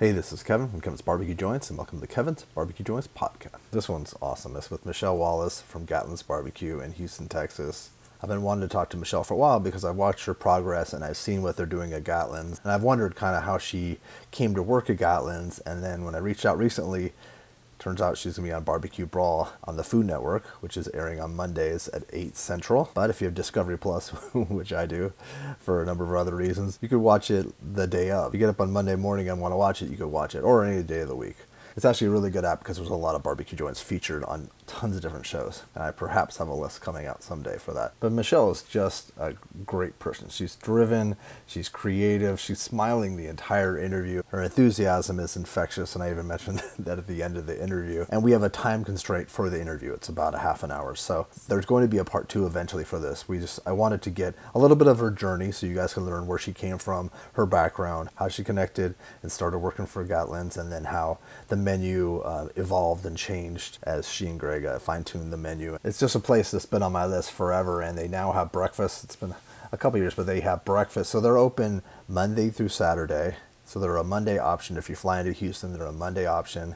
Hey, this is Kevin from Kevin's Barbecue Joints, and welcome to Kevin's Barbecue Joints podcast. This one's awesome. It's with Michelle Wallace from Gatlin's Barbecue in Houston, Texas. I've been wanting to talk to Michelle for a while because I've watched her progress and I've seen what they're doing at Gatlin's, and I've wondered kind of how she came to work at Gatlin's. And then when I reached out recently, turns out she's going to be on Barbecue Brawl on the Food Network, which is airing on Mondays at 8 Central. But if you have Discovery Plus, which I do for a number of other reasons, you could watch it the day of. If you get up on Monday morning and want to watch it, you could watch it, or any day of the week. It's actually a really good app because there's a lot of barbecue joints featured on tons of different shows. And I perhaps have a list coming out someday for that. But Michelle is just a great person. She's driven, she's creative, she's smiling the entire interview. Her enthusiasm is infectious, and I even mentioned that at the end of the interview. And we have a time constraint for the interview. It's about a half an hour. So there's going to be a part two eventually for this. I wanted to get a little bit of her journey so you guys can learn where she came from, her background, how she connected and started working for Gatlin's, and then how the menu evolved and changed as she and Greg fine-tuned the menu. It's just a place that's been on my list forever, and they now have breakfast. It's been a couple years, but they have breakfast. So they're open Monday through Saturday. So they're a Monday option. If you fly into Houston, they're a Monday option.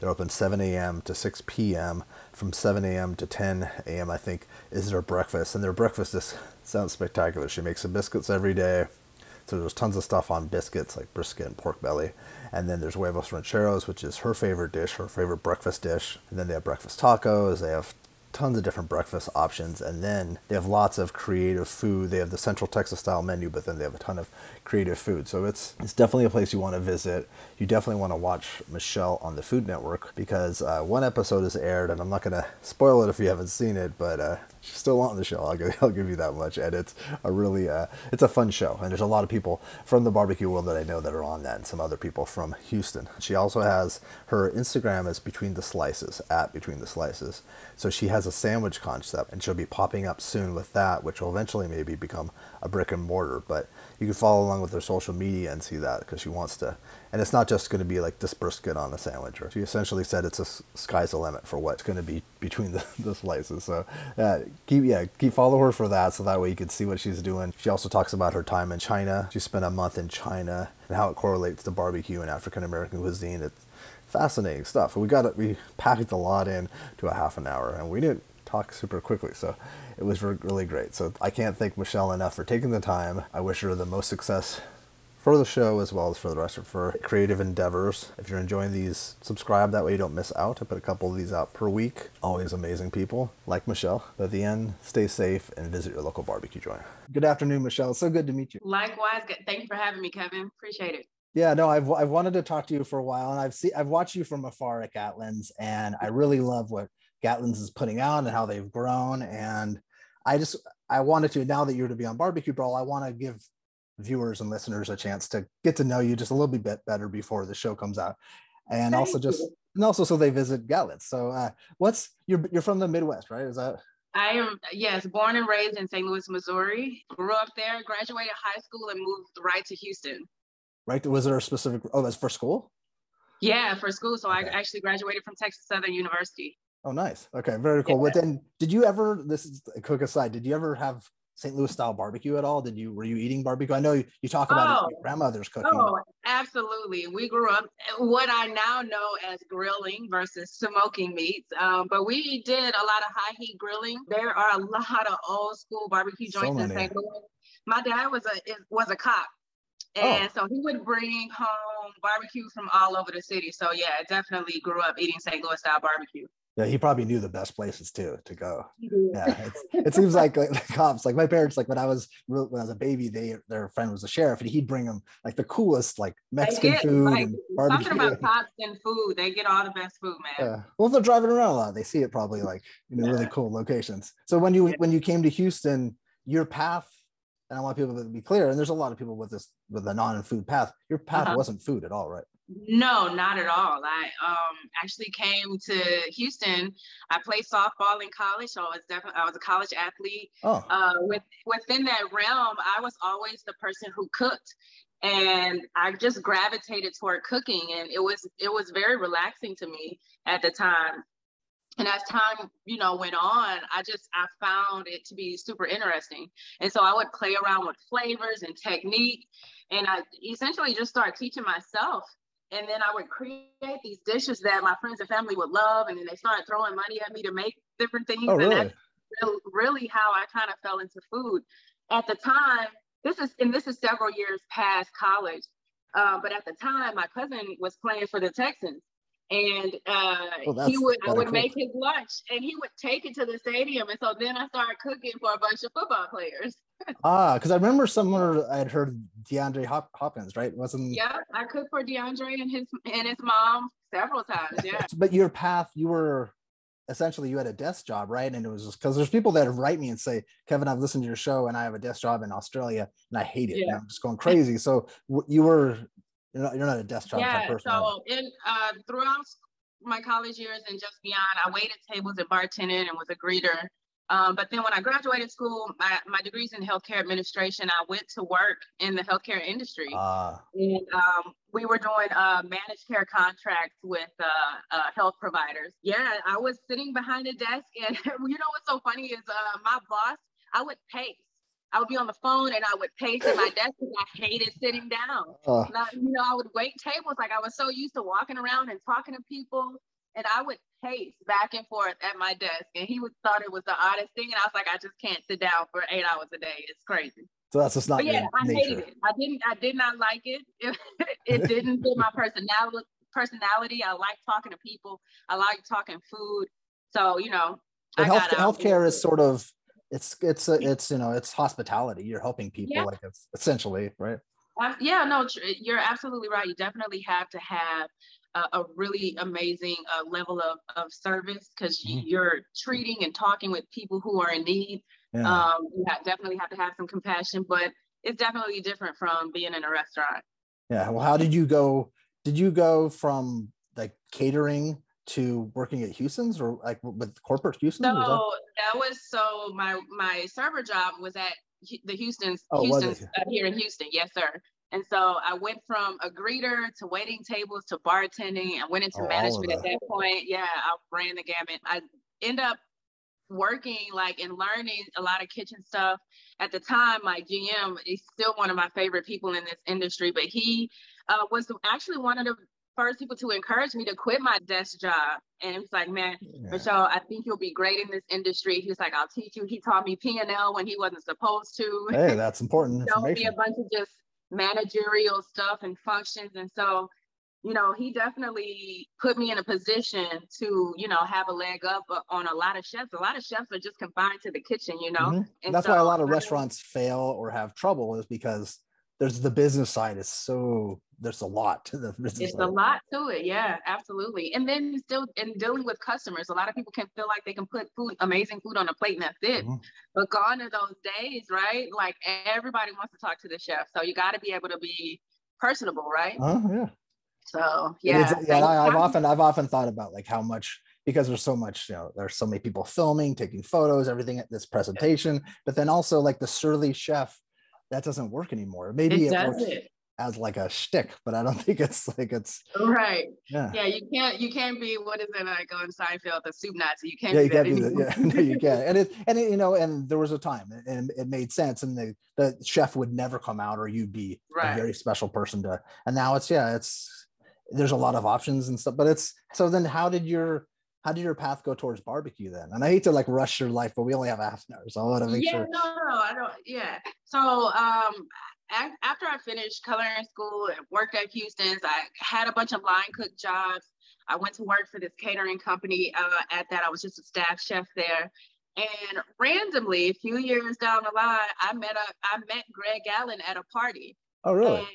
They're open 7 a.m. to 6 p.m. From 7 a.m. to 10 a.m., I think, is their breakfast. And their breakfast sounds spectacular. She makes some biscuits every day. So there's tons of stuff on biscuits, like brisket and pork belly. And then there's huevos rancheros, which is her favorite dish, her favorite breakfast dish. And then they have breakfast tacos. They have tons of different breakfast options. And then they have lots of creative food. They have the Central Texas style menu, but then they have a ton of creative food. So it's definitely a place you want to visit. You definitely want to watch Michelle on the Food Network because one episode is aired, and I'm not going to spoil it if you haven't seen it, but she's still on the show. I'll give you that much. And it's a really, it's a fun show. And there's a lot of people from the barbecue world that I know that are on that, and some other people from Houston. She also has her Instagram is Between the Slices, at Between the Slices. So she has a sandwich concept, and she'll be popping up soon with that, which will eventually maybe become a brick and mortar. But you can follow along with her social media and see that because she wants to. And it's not just going to be like this brisket on a sandwich. She essentially said it's a sky's the limit for what's going to be between the slices. So keep follow her for that, so that way you can see what she's doing. She also talks about her time in China. She spent a month in China and how it correlates to barbecue and African American cuisine. It's fascinating stuff. We packed a lot in to a half an hour, and we didn't talk super quickly, so it was really great. So I can't thank Michelle enough for taking the time. I wish her the most success for the show as well as for the rest of her creative endeavors. If you're enjoying these, subscribe. That way you don't miss out. I put a couple of these out per week. Always amazing people like Michelle. But at the end, stay safe and visit your local barbecue joint. Good afternoon, Michelle. So good to meet you. Likewise. Thank you for having me, Kevin. Appreciate it. Yeah, no, I've wanted to talk to you for a while, and I've watched you from afar at Gatlin's, and I really love what Gatlin's is putting out and how they've grown. And I wanted to, now that you're to be on Barbecue Brawl, I want to give viewers and listeners a chance to get to know you just a little bit better before the show comes out, and also so they visit Gatlin's. So you're from the Midwest, right? Is that? I am, yes, born and raised in St. Louis, Missouri. Grew up there, graduated high school, and moved right to Houston. Right. Was there a specific? Oh, that's for school. Yeah, for school. So okay. I actually graduated from Texas Southern University. Oh, nice. Okay, very cool. Yeah. But then, did you ever? This is a quick aside. Did you ever have St. Louis style barbecue at all? Were you eating barbecue? I know you talk about it, your grandmother's cooking. Oh, absolutely. We grew up what I now know as grilling versus smoking meats. But we did a lot of high heat grilling. There are a lot of old school barbecue joints in St. Louis. My dad was a cop. And so he would bring home barbecue from all over the city. So yeah, I definitely grew up eating St. Louis style barbecue. Yeah, he probably knew the best places too to go. Yeah, it seems like the cops, like my parents, like when I was a baby, their friend was a sheriff, and he'd bring them like the coolest like Mexican food. Like, and barbecue. Something about cops and food, they get all the best food, man. Yeah. Well, if they're driving around a lot, they see it probably like really cool locations. So when you came to Houston, your path. And I want people to be clear, and there's a lot of people with a non-food path. Your path wasn't food at all, right? No, not at all. I actually came to Houston. I played softball in college, so I was a college athlete. Oh. Within that realm, I was always the person who cooked, and I just gravitated toward cooking, and it was very relaxing to me at the time. And as time, went on, I found it to be super interesting. And so I would play around with flavors and technique, and I essentially just started teaching myself And then I would create these dishes that my friends and family would love. And then they started throwing money at me to make different things. Oh, really? And that's really how I kind of fell into food. At the time, this is several years past college. But at the time, my cousin was playing for the Texans. And I would make his lunch and he would take it to the stadium. And so then I started cooking for a bunch of football players. Because I remember somewhere I had heard DeAndre Hopkins, right? Wasn't... Yeah, I cooked for DeAndre and his mom several times, yeah. But your path, you were essentially, you had a desk job, right? And it was just because there's people that write me and say, Kevin, I've listened to your show and I have a desk job in Australia and I hate it. Yeah. And I'm just going crazy. So you were... You're not a desk job type person. Yeah, so throughout my college years and just beyond, I waited tables and bartended and was a greeter. But then when I graduated school, my degree's in healthcare administration, I went to work in the healthcare industry. And we were doing managed care contracts with health providers. Yeah, I was sitting behind a desk and you know what's so funny is my boss, I would be on the phone and I would pace at my desk because I hated sitting down. I would wait tables. Like I was so used to walking around and talking to people and I would pace back and forth at my desk. And he thought it was the oddest thing. And I was like, I just can't sit down for 8 hours a day. It's crazy. So that's just not your nature. I hated it. I did not like it. It didn't fit my personality. I like talking to people. I like talking food. So, but healthcare is sort of, it's hospitality. You're helping people, like it's essentially, right? You're absolutely right. You definitely have to have a really amazing level of service because you're treating and talking with people who are in need. Yeah. You definitely have to have some compassion, but it's definitely different from being in a restaurant. Yeah. Well, how did you go? Did you go from like catering to working at Houston's or like with corporate Houston? No, so my server job was at the Houston's, here in Houston. Yes, sir. And so I went from a greeter to waiting tables to bartending. I went into management at that point. Yeah, I ran the gamut. I ended up working and learning a lot of kitchen stuff. At the time, my GM is still one of my favorite people in this industry, but he was actually one of the first people to encourage me to quit my desk job. And it's like, man, Michelle, I think you'll be great in this industry. He was like, I'll teach you. He taught me P&L when he wasn't supposed to. Hey, that's important. Don't be a bunch of just managerial stuff and functions. And so, he definitely put me in a position to, have a leg up on a lot of chefs. A lot of chefs are just confined to the kitchen, Mm-hmm. And that's why a lot of restaurants fail or have trouble is because there's the business side is so there's a lot to the business. There's a lot to it. Yeah, absolutely. And then still in dealing with customers, a lot of people can feel like they can put amazing food on a plate and that's it. Mm-hmm. But gone are those days, right? Like everybody wants to talk to the chef. So you got to be able to be personable, right? Oh, yeah. So, yeah. I've often thought about like how much, because there's so much, there's so many people filming, taking photos, everything at this presentation, but then also like the surly chef, that doesn't work anymore. Maybe it works as like a shtick, but I don't think it's right. Yeah. Yeah, you can't be, what is it like on Seinfeld, the soup Nazi? You can't do that. Yeah, you can. And there was a time and it made sense and the chef would never come out or you'd be a very special person to, and now there's a lot of options and stuff, but so then how did your path go towards barbecue then? And I hate to rush your life, but we only have half an hour, so I want to make sure. Yeah, no, I don't. Yeah. So after I finished culinary school and worked at Houston's, I had a bunch of line cook jobs. I went to work for this catering company. At that, I was just a staff chef there. And randomly, a few years down the line, I met Greg Allen at a party. Oh, really? And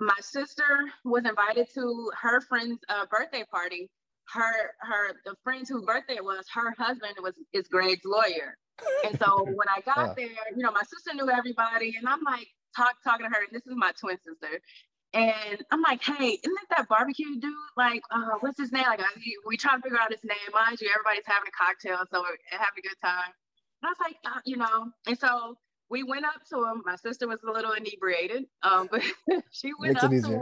my sister was invited to her friend's birthday party. The friend whose birthday it was, her husband is Greg's lawyer. And so when I got there, my sister knew everybody and I'm like talking to her, and this is my twin sister. And I'm like, hey, isn't that barbecue dude? Like, what's his name? Like, we trying to figure out his name. Mind you, everybody's having a cocktail, so we're having a good time. And I was like, and so we went up to him. My sister was a little inebriated, but she went up to him.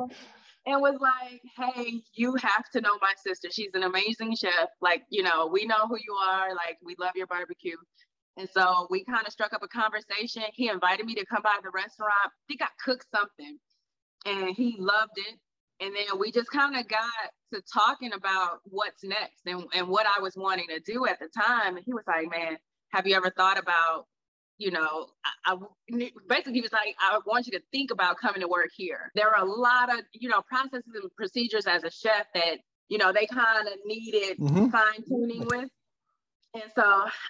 And was like, hey, you have to know my sister. She's an amazing chef. Like, we know who you are. Like, we love your barbecue. And so we kind of struck up a conversation. He invited me to come by the restaurant. I think I cooked something. And he loved it. And then we just kind of got to talking about what's next and what I was wanting to do at the time. And he was like, man, have you ever thought about, you know, basically he was like, I want you to think about coming to work here. There are a lot of, you know, processes and procedures as a chef that, you know, they kind of needed fine tuning with. And so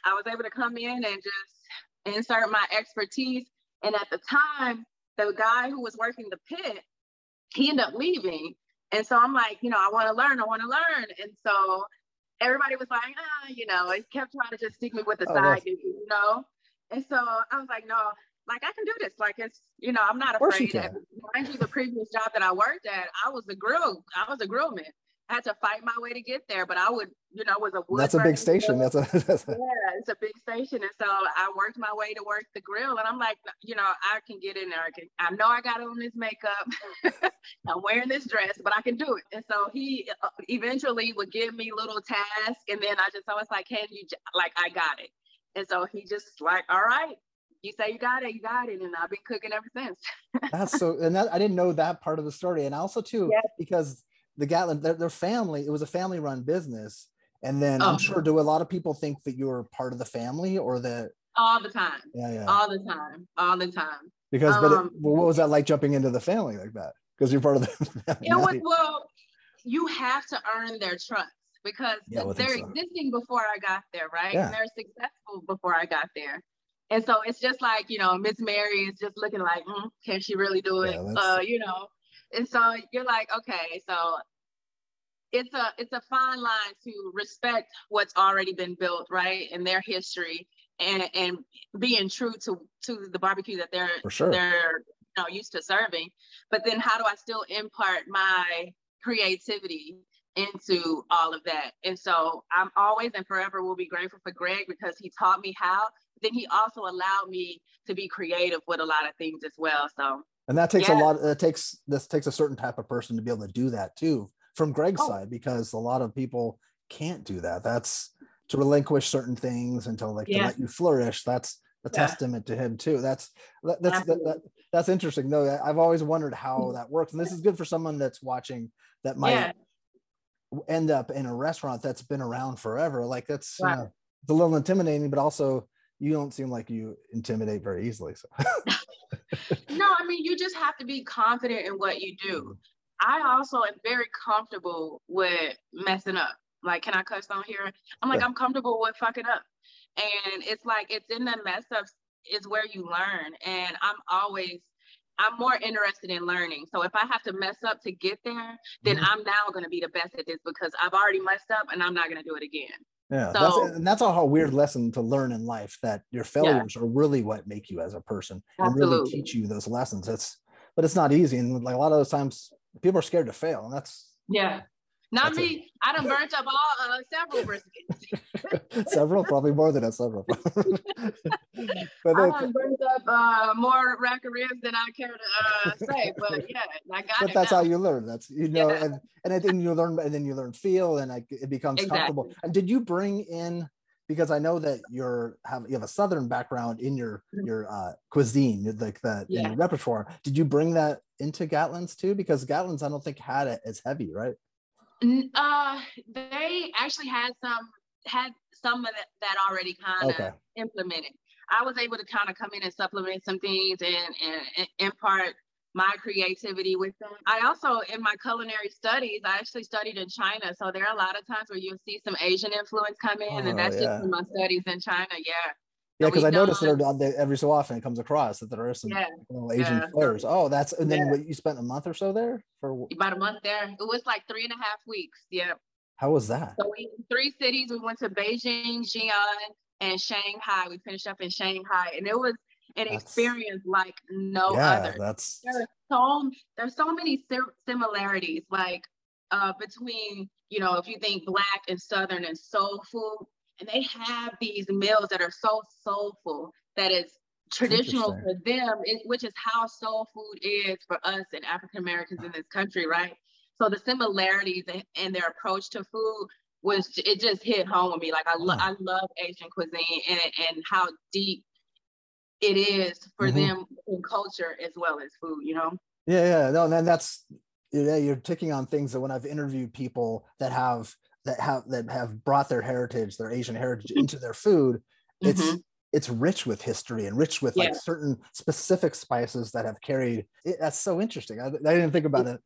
I was able to come in and just insert my expertise. And at the time, the guy who was working the pit, he ended up leaving. And so I'm like, you know, I want to learn. And so everybody was like, you know, he kept trying to just stick me with the side, you know? And so I was like, no, like I can do this. Like it's, you know, I'm not afraid. Mind you, the previous job that I worked at, I was a grillman. I had to fight my way to get there, but I would, you know, was a wood. That's a big station. Yeah, it's a big station. And so I worked my way to work the grill, and I'm like, you know, I can get in there. I know I got on this makeup. I'm wearing this dress, but I can do it. And so he eventually would give me little tasks, and then I was like, can you, like, I got it. And so he just like, all right, you say you got it. And I've been cooking ever since. I didn't know that part of the story. And also too, because the Gatlin, their family, it was a family run business. And then I'm sure, do a lot of people think that you were part of the family or that? All the time. Yeah. All the time. Because, what was that like jumping into the family like that? Because you're part of the family. You have to earn their trust. Because they're existing before I got there, right? Yeah. And they're successful before I got there. And so it's just like, you know, Miss Mary is just looking like, can she really do it? You know, and so you're like, okay, so it's a fine line to respect what's already been built, right? And their history and being true to the barbecue that they're you know, used to serving. But then how do I still impart my creativity into all of that? And so I'm always and forever will be grateful for Greg, because he taught me how. Then he also allowed me to be creative with a lot of things as well. So, and that takes this takes a certain type of person to be able to do that too, from Greg's side, because a lot of people can't do that. That's to relinquish certain things until to let you flourish. That's a testament to him too. That's interesting though. I've always wondered how that works, and this is good for someone that's watching that might end up in a restaurant that's been around forever. Like that's it's a little intimidating, but also you don't seem like you intimidate very easily. So. No, I mean, you just have to be confident in what you do. I also am very comfortable with messing up. Like, can I cuss on here? I'm like, I'm comfortable with fucking up. And it's like, it's in the mess ups is where you learn. And I'm more interested in learning. So if I have to mess up to get there, then I'm now going to be the best at this because I've already messed up and I'm not going to do it again. Yeah. So, that's a whole weird lesson to learn in life, that your failures are really what make you as a person and really teach you those lessons. But it's not easy. And like a lot of those times people are scared to fail. And that's. Yeah. Not me. I done burnt up several briskets. Several, probably more than several. I done burnt up more rack of ribs than I care to say, but I got it. But that's how you learn. That's, you know, and then you learn feel, and it becomes comfortable. And did you bring in, because I know that you have a Southern background in your cuisine, like that in your repertoire. Did you bring that into Gatlin's too? Because Gatlin's, I don't think had it as heavy, right? They actually had some of that already kind of implemented. I was able to kind of come in and supplement some things and impart my creativity with them. I also, in my culinary studies, I actually studied in China. So there are a lot of times where you'll see some Asian influence come in, and that's just in my studies in China. Yeah, because I noticed that every so often it comes across that there are some little Asian flares. What, you spent a month or so there? About a month there. It was like 3.5 weeks. Yeah. How was that? So we 3 cities. We went to Beijing, Xi'an, and Shanghai. We finished up in Shanghai, and it was an experience like no other. There's so many similarities, like between, you know, if you think Black and Southern and soul food. And they have these meals that are so soulful that it's traditional for them, which is how soul food is for us and African Americans in this country, right? So the similarities and their approach to food it just hit home with me. Like I love Asian cuisine and how deep it is for them in culture as well as food, you know? Yeah, no, and that's you're ticking on things that when I've interviewed people that have brought their heritage, their Asian heritage into their food, it's rich with history and rich with like certain specific spices that have carried it. That's so interesting. I didn't think about it.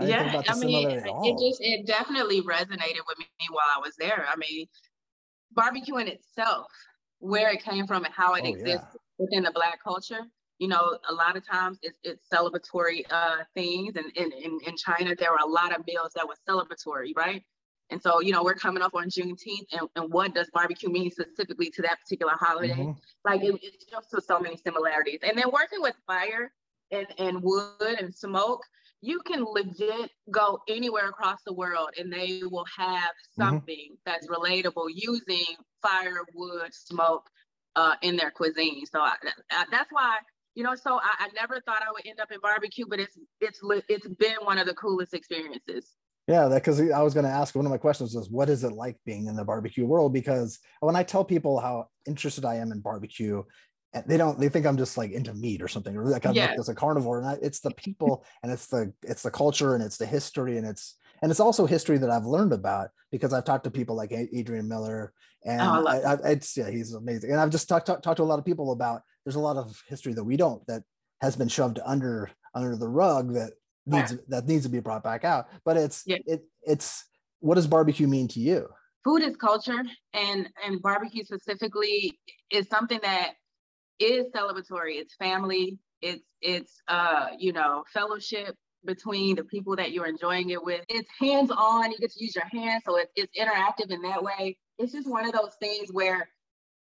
It definitely resonated with me while I was there. I mean, barbecue in itself, where it came from and how it exists within the Black culture. You know, a lot of times it's celebratory things. And in China, there were a lot of meals that were celebratory, right? And so, you know, we're coming up on Juneteenth, and what does barbecue mean specifically to that particular holiday? Like, it's just so many similarities. And then working with fire and wood and smoke, you can legit go anywhere across the world and they will have something that's relatable using fire, wood, smoke in their cuisine. So that's why, you know, so I never thought I would end up in barbecue, but it's been one of the coolest experiences. Yeah, because I was going to ask, one of my questions was, what is it like being in the barbecue world? Because when I tell people how interested I am in barbecue, they think I'm just like into meat or something, or like I'm like as a carnivore. And it's the people, and it's the culture, and it's the history, and it's also history that I've learned about because I've talked to people like Adrian Miller, and he's amazing. And I've just talked to a lot of people about there's a lot of history that has been shoved under the rug that needs to be brought back out. But it's what does barbecue mean to you? Food is culture, and barbecue specifically is something that is celebratory. It's family. It's you know, fellowship between the people that you're enjoying it with. It's hands-on. You get to use your hands, so it's interactive in that way. It's just one of those things where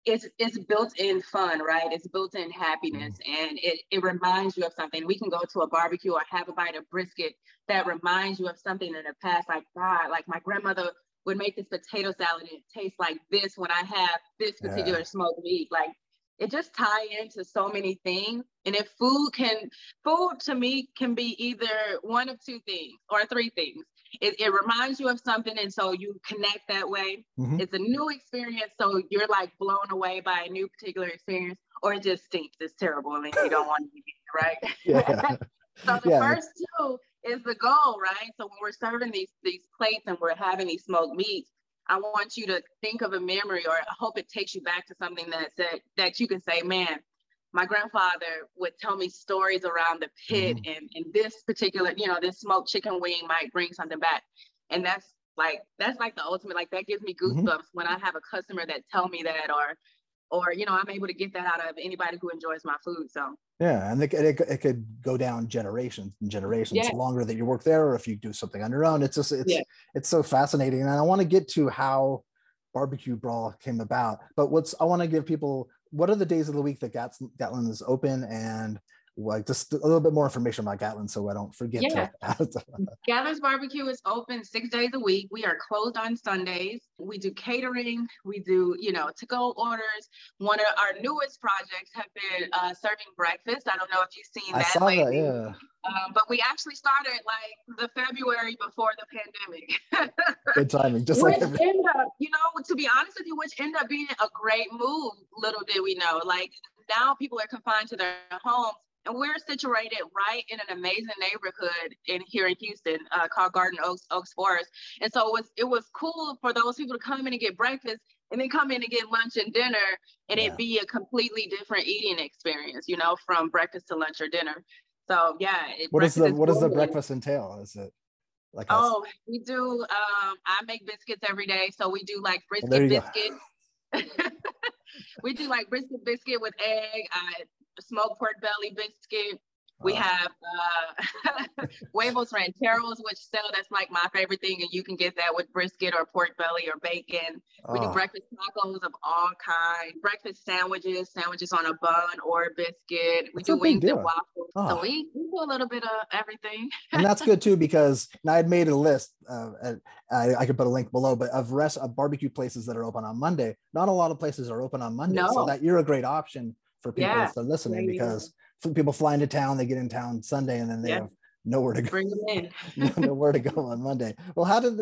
it's built-in fun, right? It's built-in happiness, and it reminds you of something. We can go to a barbecue or have a bite of brisket that reminds you of something in the past, like, God, like my grandmher would make this potato salad and it tastes like this when I have this particular smoked meat. Like, it just tie into so many things. And if food to me can be either one of two things or three things. It reminds you of something, and so you connect that way. It's a new experience, so you're like blown away by a new particular experience, or it just stinks, it's terrible, and you don't want to eat it, right? So the first two is the goal, right? So when we're serving these plates and we're having these smoked meats, I want you to think of a memory, or I hope it takes you back to something that you can say, man, my grandfather would tell me stories around the pit, and this particular, you know, this smoked chicken wing might bring something back. And that's like the ultimate, like that gives me goosebumps when I have a customer that tell me that, or, you know, I'm able to get that out of anybody who enjoys my food. So. Yeah. And it could go down generations and generations, the longer that you work there, or if you do something on your own. It's just, it's so fascinating. And I want to get to how Barbecue Brawl came about, but I want to give people, what are the days of the week that Gatlin is open, and like just a little bit more information about Gatlin so I don't forget. Gatlin's Barbecue is open 6 days a week. We are closed on Sundays. We do catering. We do, you know, to-go orders. One of our newest projects have been serving breakfast. I don't know if you've seen that lately. But we actually started like the February before the pandemic. Good timing. Just which ended up, you know, to be honest with you, which ended up being a great move. Little did we know, like now people are confined to their homes, and we're situated right in an amazing neighborhood here in Houston called Garden Oaks Forest. And so it was cool for those people to come in and get breakfast, and then come in and get lunch and dinner, and it'd be a completely different eating experience, you know, from breakfast to lunch or dinner. So what does the breakfast entail? Is it like we do I make biscuits every day, so we do like brisket biscuit. We do like brisket biscuit with egg, smoked pork belly biscuit. We have huevos rancheros, which that's like my favorite thing, and you can get that with brisket or pork belly or bacon. We do breakfast tacos of all kinds, breakfast sandwiches on a bun or a biscuit. We do wings and waffles. So we do a little bit of everything. And that's good too, because I had made a list, I could put a link below, but of barbecue places that are open on Monday. Not a lot of places are open on Monday, so that you're a great option for people if they're listening, because people fly into town, they get in town Sunday, and then they have nowhere to go. Bring them in. Nowhere to go on Monday. Well, how did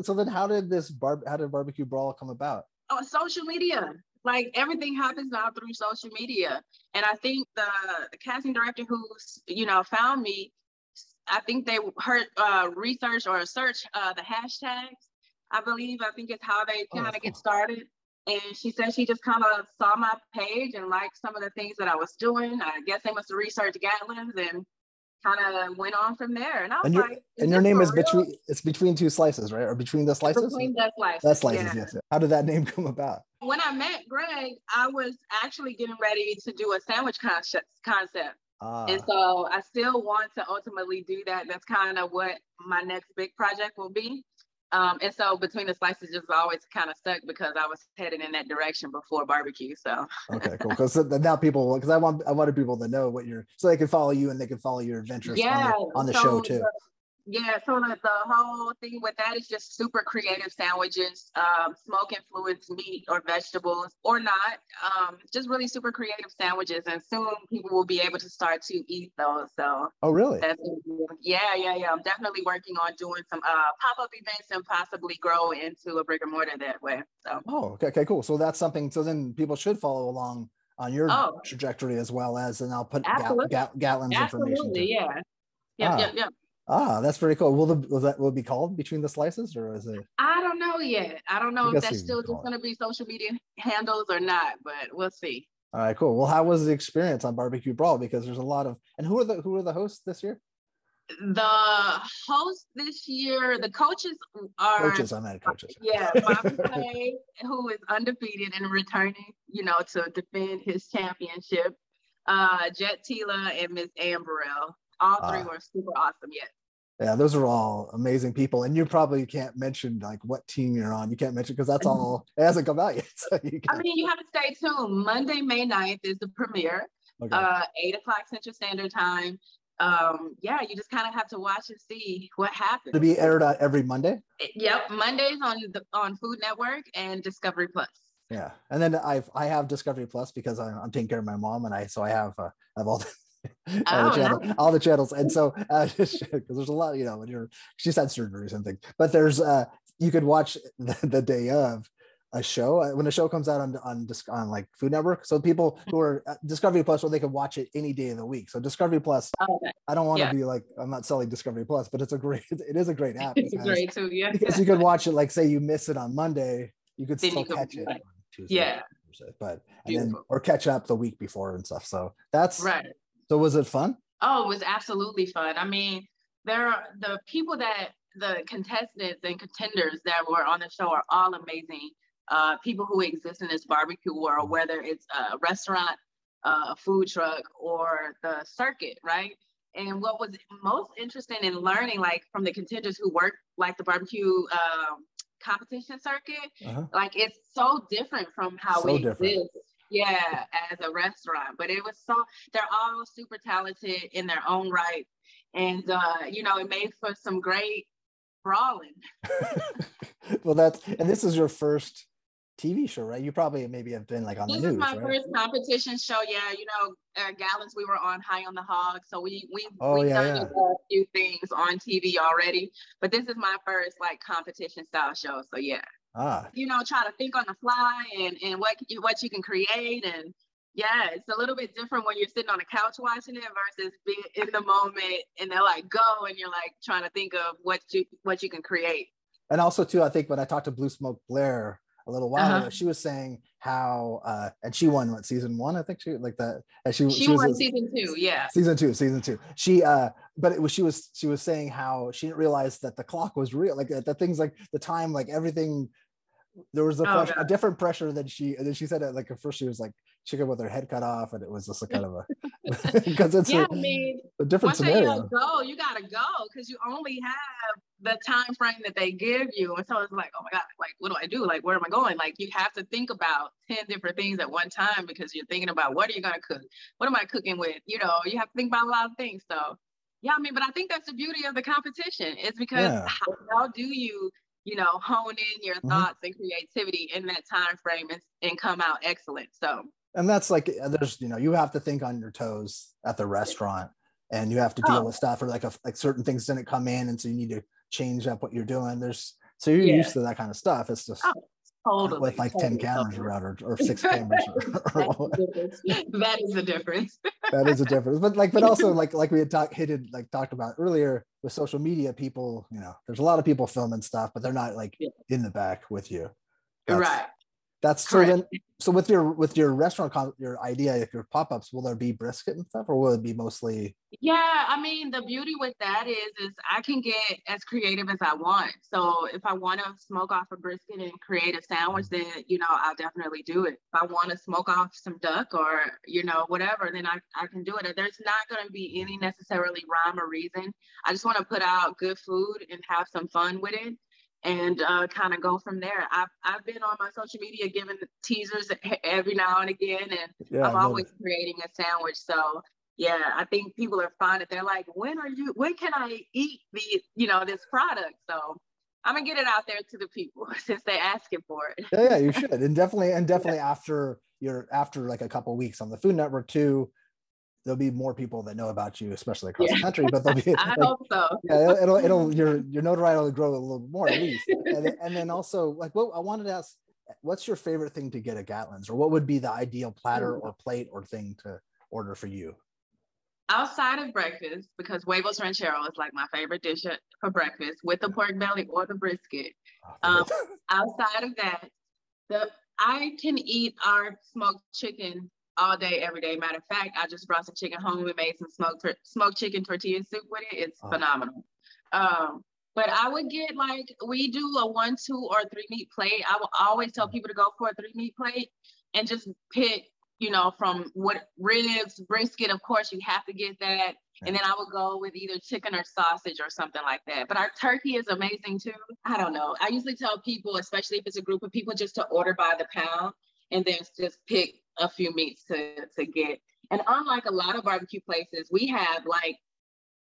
Barbecue Brawl come about? Oh, social media. Like everything happens now through social media. And I think the casting director who, you know, found me, I think they heard research or search the hashtags, I believe. I think it's how they kind of get started. And she said she just kind of saw my page and liked some of the things that I was doing. I guess they must have researched Gatlin's and kind of went on from there. And I was and your name is Between Two Slices, right? Or Between the Slices? Between the Slices. That's Slices, yeah. Yes. How did that name come about? When I met Greg, I was actually getting ready to do a sandwich concept. And so I still want to ultimately do that. That's kind of what my next big project will be. And so Between the Slices just always kind of stuck because I was headed in that direction before barbecue. So okay, cool. Because now people, because I wanted people to know what you're, so they can follow you and they can follow your adventures on the show too. So the whole thing with that is just super creative sandwiches, smoke influenced meat or vegetables or not, just really super creative sandwiches. And soon people will be able to start to eat those. So, oh, really? Yeah. I'm definitely working on doing some pop-up events and possibly grow into a brick and mortar that way. So, okay, cool. So that's something. So then people should follow along on your trajectory as well as, and I'll put Gatlin's information. Absolutely, yeah. Yep. Ah, that's very cool. Will that be called Between the Slices, or is it? I don't know yet. I don't know if that's still just going to be social media handles or not, but we'll see. All right, cool. Well, how was the experience on Barbecue Brawl? Because there's a lot of, and who are the hosts this year? The hosts this year, the coaches are coaches. Yeah, Bobby Clay, who is undefeated and returning, to defend his championship. Jet Tila and Miss Anne Burrell. All three were super awesome. Yeah, those are all amazing people. And you probably can't mention like what team you're on. You can't mention because that's all, it hasn't come out yet. So you have to stay tuned. Monday, May 9th is the premiere, 8:00 Central Standard Time. You just kind of have to watch and see what happens. To be aired out every Monday? Yep, Mondays on Food Network and Discovery Plus. Yeah, and then I have Discovery Plus because I'm taking care of my mom, and I have all the all the channels, and so because there's a lot, when she's had surgery or something, but there's you could watch the day of a show when a show comes out on like Food Network, so people who are Discovery Plus, well, they can watch it any day of the week. So Discovery Plus, I don't want to be like I'm not selling Discovery Plus, but it is a great app. It's great too, yeah. Because you could watch it, like say you miss it on Monday, you could still catch it on Tuesday, or catch up the week before and stuff. So that's right. So was it fun? Oh, it was absolutely fun. I mean, the contestants and contenders that were on the show are all amazing people who exist in this barbecue world, whether it's a restaurant, a food truck, or the circuit, right? And what was most interesting in learning, like from the contenders who work like the barbecue competition circuit, like it's so different from how exist. Yeah, as a restaurant, but it was they're all super talented in their own right, and it made for some great brawling. Well, this is your first TV show, right? You probably maybe have been like on the news. This is my first competition show. Yeah, Gatlin's, we were on High on the Hog, so we've done a few things on TV already, but this is my first like competition style show. So yeah. Try to think on the fly and what you can create. And yeah, it's a little bit different when you're sitting on a couch watching it versus being in the moment and they're like, go. And you're like trying to think of what you can create. And also too, I think when I talked to Blue Smoke Blair a little while ago, she was saying how, and she won season one, I think she like that. And she won season two. Yeah. Season two. She was saying how she didn't realize that the clock was real. Like that things like the time, like everything, there was a different pressure than she said it. Like at first she was like chicken with her head cut off, and it was just a kind of a because it's a different scenario. You gotta go because you only have the time frame that they give you, and so it's like, oh my god, like what do I do? Like where am I going? Like you have to think about 10 different things at one time because you're thinking about what are you gonna cook? What am I cooking with? You have to think about a lot of things. So yeah, but I think that's the beauty of the competition. It's because how do you? Hone in your thoughts and creativity in that time frame and come out excellent. So, and that's like there's you have to think on your toes at the restaurant, and you have to deal with stuff, or like certain things didn't come in, and so you need to change up what you're doing. So you're used to that kind of stuff. It's just Totally. With like totally 10 cameras around or 6 cameras. Or that is the difference. That is the difference. But also like we had talked about earlier with social media, people, you know, there's a lot of people filming stuff, but they're not like in the back with you. That's correct. So with your restaurant, your idea, if your pop-ups, will there be brisket and stuff, or will it be mostly? Yeah, I mean, the beauty with that is I can get as creative as I want. So if I want to smoke off a brisket and create a sandwich, then, you know, I'll definitely do it. If I want to smoke off some duck or, you know, whatever, then I can do it. There's not going to be any necessarily rhyme or reason. I just want to put out good food and have some fun with it, and kind of go from there. I've been on my social media giving teasers every now and again, and I'm always creating a sandwich. So yeah, I think people are fine if they're like, when can I eat this product? So I'm gonna get it out there to the people since they asking for it. Yeah, you should. And definitely after like a couple of weeks on the Food Network too, there'll be more people that know about you, especially across the country, but they'll be, I hope so. Yeah, it'll your notoriety will grow a little more at least. And then also, like, well, I wanted to ask, what's your favorite thing to get at Gatlin's, or what would be the ideal platter or plate or thing to order for you? Outside of breakfast, because huevos ranchero is like my favorite dish for breakfast, with the pork belly or the brisket. Outside of that, I can eat our smoked chicken all day, every day. Matter of fact, I just brought some chicken home and made some smoked chicken tortilla soup with it. It's phenomenal. But I would get, like, we do a 1, 2, or 3 meat plate. I will always tell people to go for a 3 meat plate and just pick, you know, from what ribs, brisket, of course, you have to get that. And then I would go with either chicken or sausage or something like that. But our turkey is amazing too. I don't know. I usually tell people, especially if it's a group of people, just to order by the pound and then just pick a few meats to get. And unlike a lot of barbecue places, we have like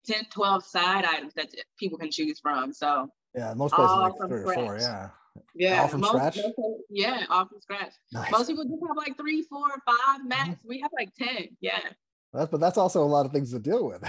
10, 12 side items that people can choose from. So yeah, most places like 3 or 4. Yeah, all from scratch. Yeah, all from scratch. Nice. Most people just have like 3, 4, 5 max. Mm-hmm. We have like 10. Yeah. But that's also a lot of things to deal with.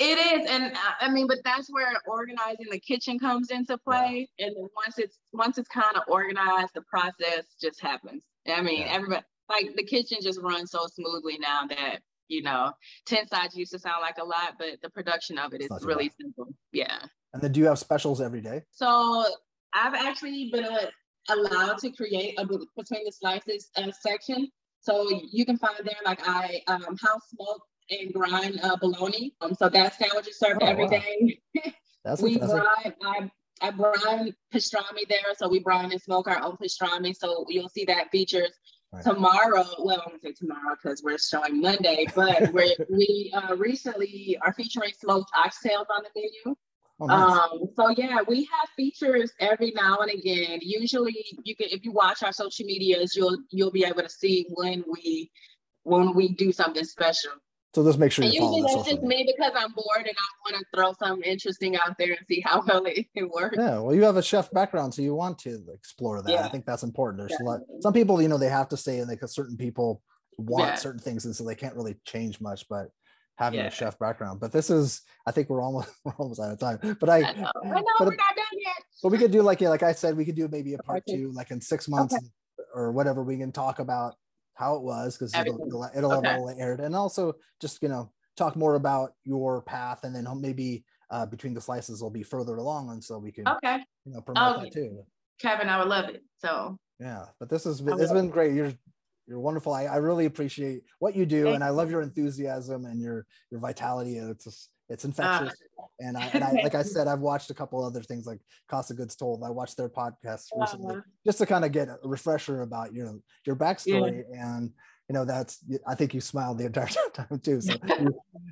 It is, and I mean, but that's where organizing the kitchen comes into play. Yeah. And then once it's kind of organized, the process just happens. I mean, everybody, like, the kitchen just runs so smoothly now that, you know, 10 sides used to sound like a lot, but the production of it is really simple. Yeah. And then do you have specials every day? So I've actually been allowed to create a Between the Slices section. So you can find there, like, I house smoke and grind bologna. So that sandwich is served every day. That's I brine pastrami there. So we brine and smoke our own pastrami. So you'll see that features tomorrow. Well, I won't say tomorrow because we're showing Monday, but we recently are featuring smoked oxtails on the menu. Oh, nice. So yeah, we have features every now and again. Usually you can, if you watch our social medias, you'll be able to see when we do something special. So just make sure you follow. Usually that's just me because I'm bored and I want to throw something interesting out there and see how well it works. Yeah, well, you have a chef background, so you want to explore that. Yeah. I think that's important. There's a lot. Some people, you know, they have to say, and because certain people want certain things, and so they can't really change much. But having a chef background, but this is, I think we're almost out of time. But I know we're not done yet. But we could do like I said, we could do maybe a part 2, like in 6 months or whatever. We can talk about how it was, because it'll have all aired, and also just, you know, talk more about your path, and then maybe Between the Slices will be further along, and so we can you know, promote that too. Kevin, I would love it. So yeah, but it's been great. You're wonderful. I really appreciate what you do, and I love your enthusiasm and your vitality. It's just, it's infectious. And I like I said, I've watched a couple other things like Cost of Goods Told. I watched their podcast recently just to kind of get a refresher about your backstory. Yeah. And, you know, I think you smiled the entire time too. So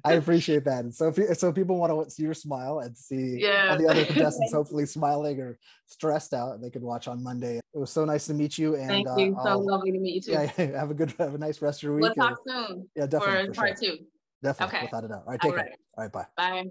I appreciate that. And so if people want to see your smile and see all the other contestants hopefully smiling or stressed out, they could watch on Monday. It was so nice to meet you. And thank you. So lovely to meet you too. Yeah, have a nice rest of your week. We'll talk soon. Yeah, definitely. For part 2. Definitely, without a doubt. All right, take care. All right, bye. Bye.